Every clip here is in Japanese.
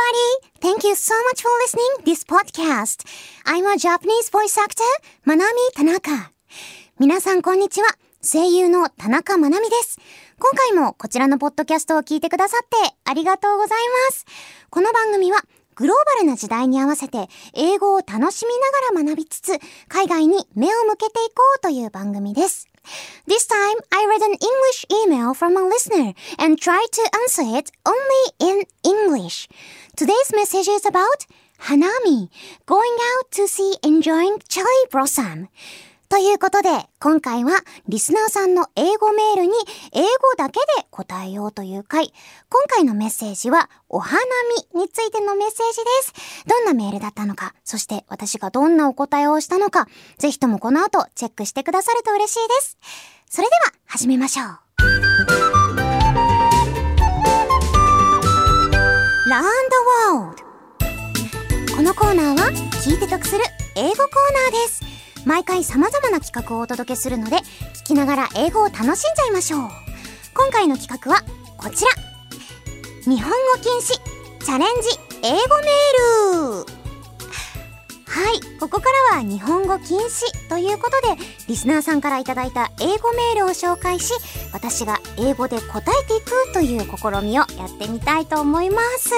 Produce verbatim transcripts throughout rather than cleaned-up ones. everybody! Thank you so much for listening this podcast. I'm a Japanese voice actor, Manami Tanaka. 皆さんこんにちは。声優の田中まなみです。今回もこちらのポッドキャストを聞いてくださってありがとうございます。この番組はグローバルな時代に合わせて英語を楽しみながら学びつつ海外に目を向けていこうという番組です。This time, I read an English email from a listener and tried to answer it only in English. Today's message is about Hanami, going out to sea enjoying cherry blossom. ということで、今回はリスナーさんの英語メールに英語だけで答えようという回。今回のメッセージはお花見についてのメッセージです。どんなメールだったのか、そして私がどんなお答えをしたのか、ぜひともこの後チェックしてくださると嬉しいです。それでは始めましょう。ランドワールド。このコーナーは聞いて得する英語コーナーです。毎回様々な企画をお届けするので聞きながら英語を楽しんじゃいましょう。今回の企画はこちら、日本語禁止チャレンジ英語メール。はい、ここからは日本語禁止ということでリスナーさんからいただいた英語メールを紹介し、私が英語で答えていくという試みをやってみたいと思います。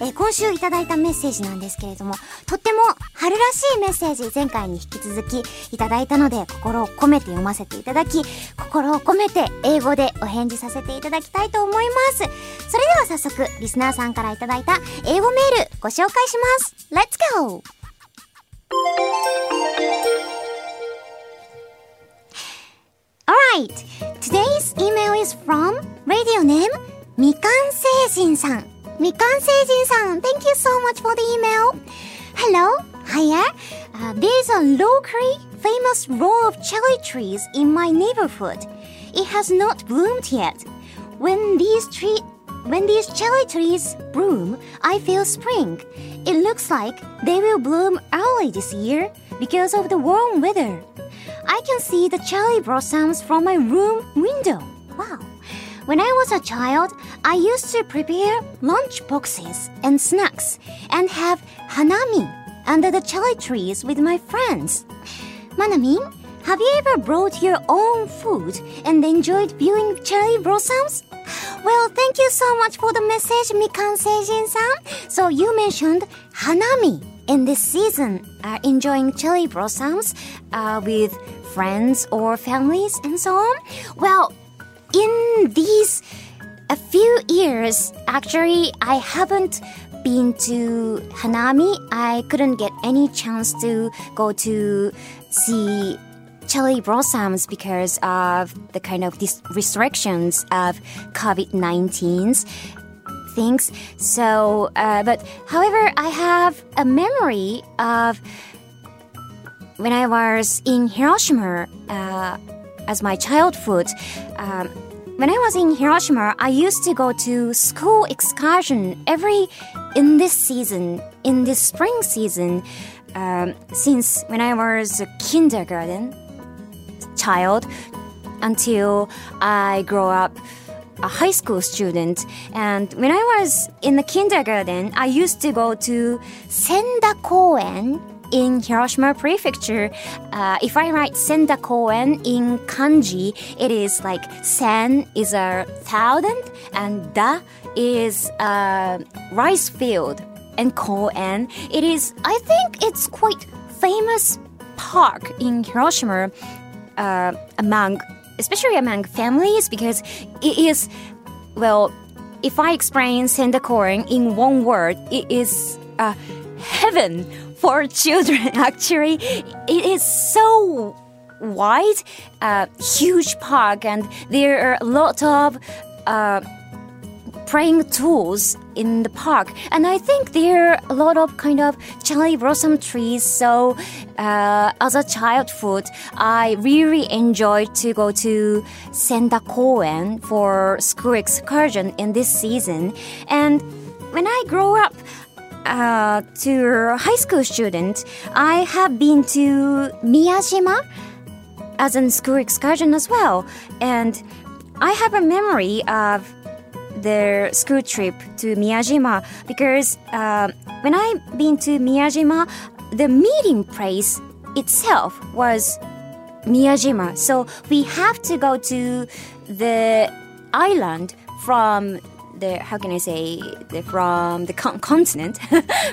え今週いただいたメッセージなんですけれども、とっても春らしいメッセージ、前回に引き続きいただいたので心を込めて読ませていただき、心を込めて英語でお返事させていただきたいと思います。それでは早速リスナーさんからいただいた英語メールご紹介します。 Let's go! Alright, today's email is from radio name Mikan Seijin-san. Mikan Seijin-san, thank you so much for the email. Hello, hiya. Uh, there's a locally famous row of cherry trees in my neighborhood. It has not bloomed yet. When these trees When these cherry trees bloom, I feel spring. It looks like they will bloom early this year because of the warm weather. I can see the cherry blossoms from my room window. Wow! When I was a child, I used to prepare lunch boxes and snacks and have hanami under the cherry trees with my friends. Manami, have you ever brought your own food and enjoyed viewing cherry blossoms?Well, thank you so much for the message, Mikan Seijin-san. So you mentioned hanami in this season, uh, enjoying cherry blossoms uh, with friends or families and so on. Well, in these a few years, actually, I haven't been to hanami. I couldn't get any chance to go to see cherry blossoms because of the kind of dis- restrictions of covid nineteen things. So, uh, but however, I have a memory of when I was in Hiroshima uh, as my childhood. Um, when I was in Hiroshima, I used to go to school excursion every in this season, in this spring season, um, since when I was a kindergarten.child until I grow up a high school student. And when I was in the kindergarten, I used to go to Senda Koen in Hiroshima Prefecture. Uh, if I write Senda Koen in kanji, it is like sen is a thousand and da is a rice field, and koen, it is, I think it's quite famous park in Hiroshima.Uh, among, especially among families, because it is, well, if I explain Senda Koen in one word, it is a heaven for children, actually. It is so wide, uh, huge park, and there are a lot of uh, playing tools in the park. And I think there are a lot of kind of cherry blossom trees. So uh, as a childhood, I really enjoyed to go to Senda Koen for school excursion in this season. And when I grow up uh, to high school student, I have been to Miyajima as a school excursion as well. And I have a memory of their school trip to Miyajima because uh, when I've been to Miyajima, the meeting place itself was Miyajima. So we have to go to the island from the, how can I say, the, from the con- continent,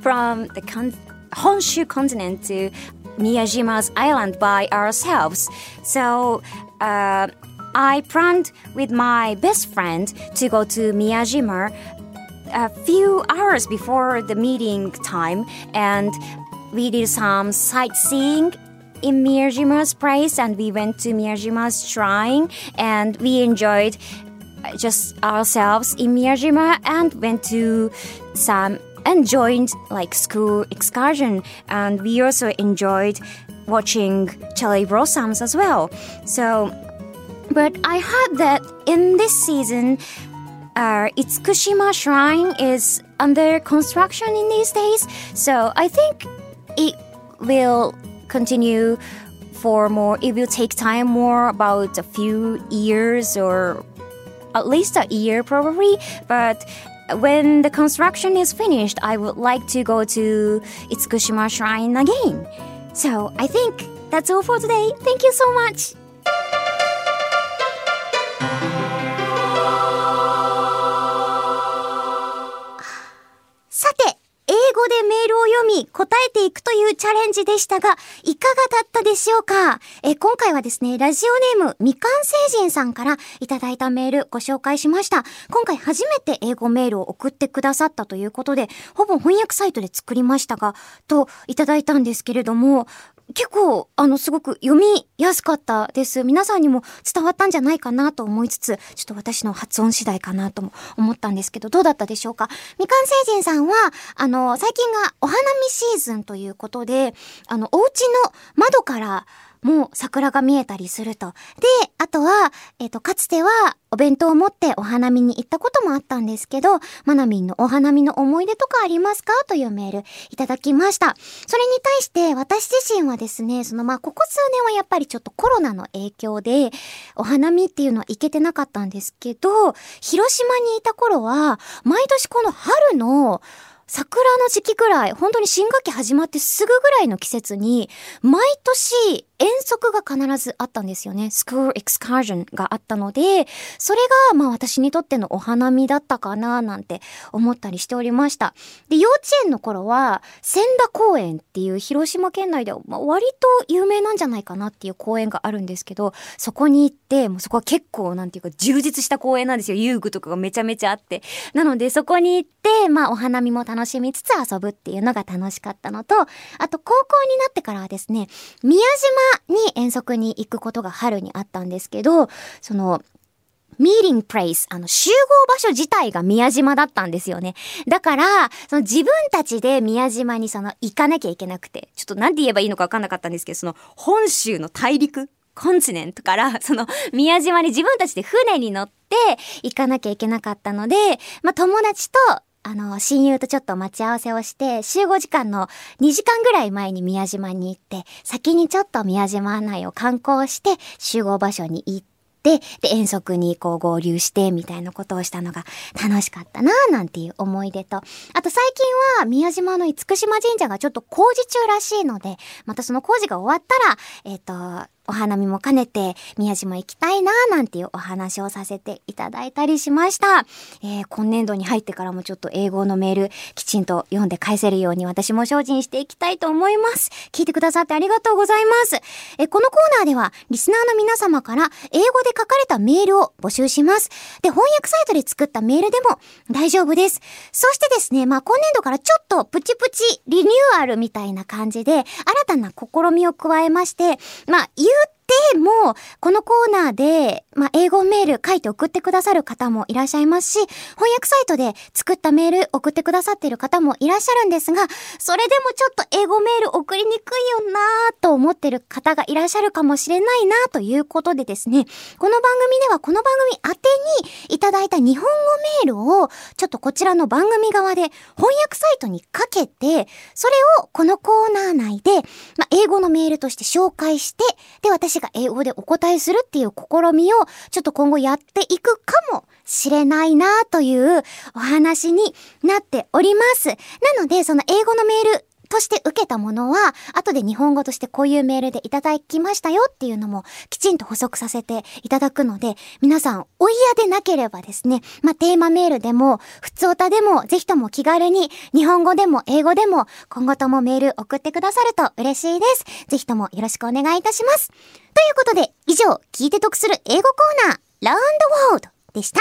from the con- Honshu continent to Miyajima's island by ourselves. So uh, I planned with my best friend to go to Miyajima a few hours before the meeting time, and we did some sightseeing in Miyajima's place, and we went to Miyajima's shrine, and we enjoyed just ourselves in Miyajima, and went to some and joined like school excursion, and we also enjoyed watching cherry blossoms as well. So, but I heard that in this season, uh, Itsukushima Shrine is under construction in these days. So I think it will continue for more. It will take time more, about a few years or at least a year probably, but when the construction is finished, I would like to go to Itsukushima Shrine again. So I think that's all for today. Thank you so much. さて、英語でメールを読み答えていくというチャレンジでしたが、いかがだったでしょうか。え今回はですね、ラジオネームみかん成人さんからいただいたメールご紹介しました。今回初めて英語メールを送ってくださったということで、ほぼ翻訳サイトで作りましたがといただいたんですけれども、結構あのすごく読みやすかったです。皆さんにも伝わったんじゃないかなと思いつつ、ちょっと私の発音次第かなとも思ったんですけど、どうだったでしょうか。みかん成人さんはあの最近がお花見シーズンということで、あのお家の窓からもう桜が見えたりすると。で、あとは、えっと、かつてはお弁当を持ってお花見に行ったこともあったんですけど、まなみんのお花見の思い出とかありますかというメールいただきました。それに対して私自身はですね、そのまあ、ここ数年はやっぱりちょっとコロナの影響でお花見っていうのは行けてなかったんですけど、広島にいた頃は毎年この春の桜の時期ぐらい、本当に新学期始まってすぐぐらいの季節に、毎年遠足が必ずあったんですよね。スクールエクスカージョンがあったので、それがまあ私にとってのお花見だったかななんて思ったりしておりました。で、幼稚園の頃は、千田公園っていう広島県内では割と有名なんじゃないかなっていう公園があるんですけど、そこに行って、もうそこは結構なんていうか充実した公園なんですよ。遊具とかがめちゃめちゃあって。なのでそこに行って、まあお花見も楽しみ、楽しみつつ遊ぶっていうのが楽しかったのと、あと高校になってからはですね、宮島に遠足に行くことが春にあったんですけど、そのミーティングプレイス、あの集合場所自体が宮島だったんですよね。だからその自分たちで宮島にその行かなきゃいけなくて、ちょっとなんて言えばいいのか分かんなかったんですけど、その本州の大陸コンチネントからその宮島に自分たちで船に乗って行かなきゃいけなかったので、まあ友達とあの、親友とちょっと待ち合わせをして、集合時間のにじかんぐらい前に宮島に行って、先にちょっと宮島内を観光して、集合場所に行って、で、遠足にこう合流して、みたいなことをしたのが楽しかったなぁ、なんていう思い出と。あと最近は宮島の厳島神社がちょっと工事中らしいので、またその工事が終わったら、えっと、お花見も兼ねて宮島行きたいなーなんていうお話をさせていただいたりしました、えー、今年度に入ってからもちょっと英語のメールきちんと読んで返せるように私も精進していきたいと思います。聞いてくださってありがとうございます。えー、このコーナーではリスナーの皆様から英語で書かれたメールを募集します。で、翻訳サイトで作ったメールでも大丈夫です。そしてですね、まあ今年度からちょっとプチプチリニューアルみたいな感じで新たな試みを加えまして、まあでもこのコーナーで、まあ、英語メール書いて送ってくださる方もいらっしゃいますし、翻訳サイトで作ったメール送ってくださっている方もいらっしゃるんですが、それでもちょっと英語メール送りにくいよなーと思ってる方がいらっしゃるかもしれないなということでですね、この番組ではこの番組宛てにいただいた日本語メールをちょっとこちらの番組側で翻訳サイトにかけて、それをこのコーナー内で、まあ、英語のメールとして紹介して、で私が英語でお答えするっていう試みをちょっと今後やっていくかもしれないなというお話になっております。なのでその英語のメールとして受けたものは後で日本語としてこういうメールでいただきましたよっていうのもきちんと補足させていただくので、皆さんお嫌でなければですね、まあ、テーマメールでも普通歌でもぜひとも気軽に日本語でも英語でも今後ともメール送ってくださると嬉しいです。ぜひともよろしくお願いいたします。ということで以上、聞いて得する英語コーナーラウンドワールドでした。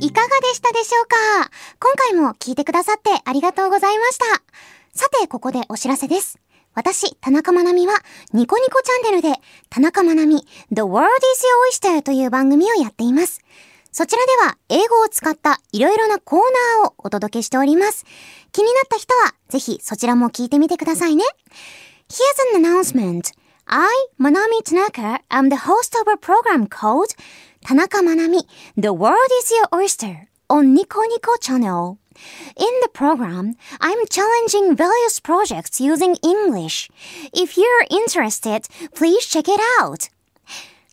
いかがでしたでしょうか。今回も聞いてくださってありがとうございました。さてここでお知らせです。私田中まなみはニコニコチャンネルで田中まなみ The world is your oyster という番組をやっています。そちらでは英語を使ったいろいろなコーナーをお届けしております。気になった人はぜひそちらも聞いてみてくださいね。 Here's an announcement. I, Manami Tanaka, am the host of a program called Tanaka Manami, The World is Your Oyster on Nico Nico Channel. In the program, I'm challenging various projects using English. If you're interested, please check it out.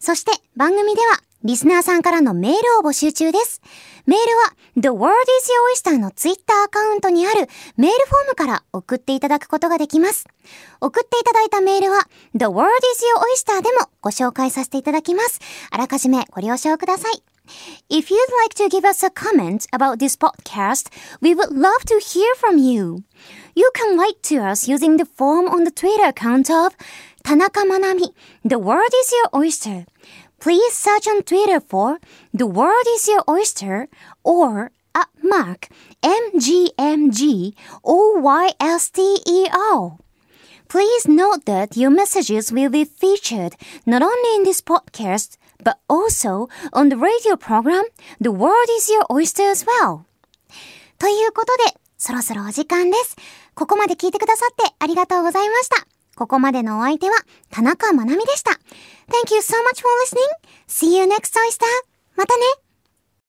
そして番組ではリスナーさんからのメールを募集中です。メールは The World is Your Oyster のツイッターアカウントにあるメールフォームから送っていただくことができます。送っていただいたメールは The World is Your Oyster でもご紹介させていただきます。あらかじめご了承ください。If you'd like to give us a comment about this podcast, we would love to hear from you. You can write to us using the form on the Twitter account of Tanaka Manami, The World is Your Oyster.Please search on Twitter for The World is Your Oyster or at mark M G M G O Y S T E R. Please note that your messages will be featured not only in this podcast, but also on the radio program The World is Your Oyster as well. ということで、そろそろお時間です。ここまで聞いてくださってありがとうございました。ここまでのお相手は田中まなみでした。Thank you so much for listening. See you next oyster. またね。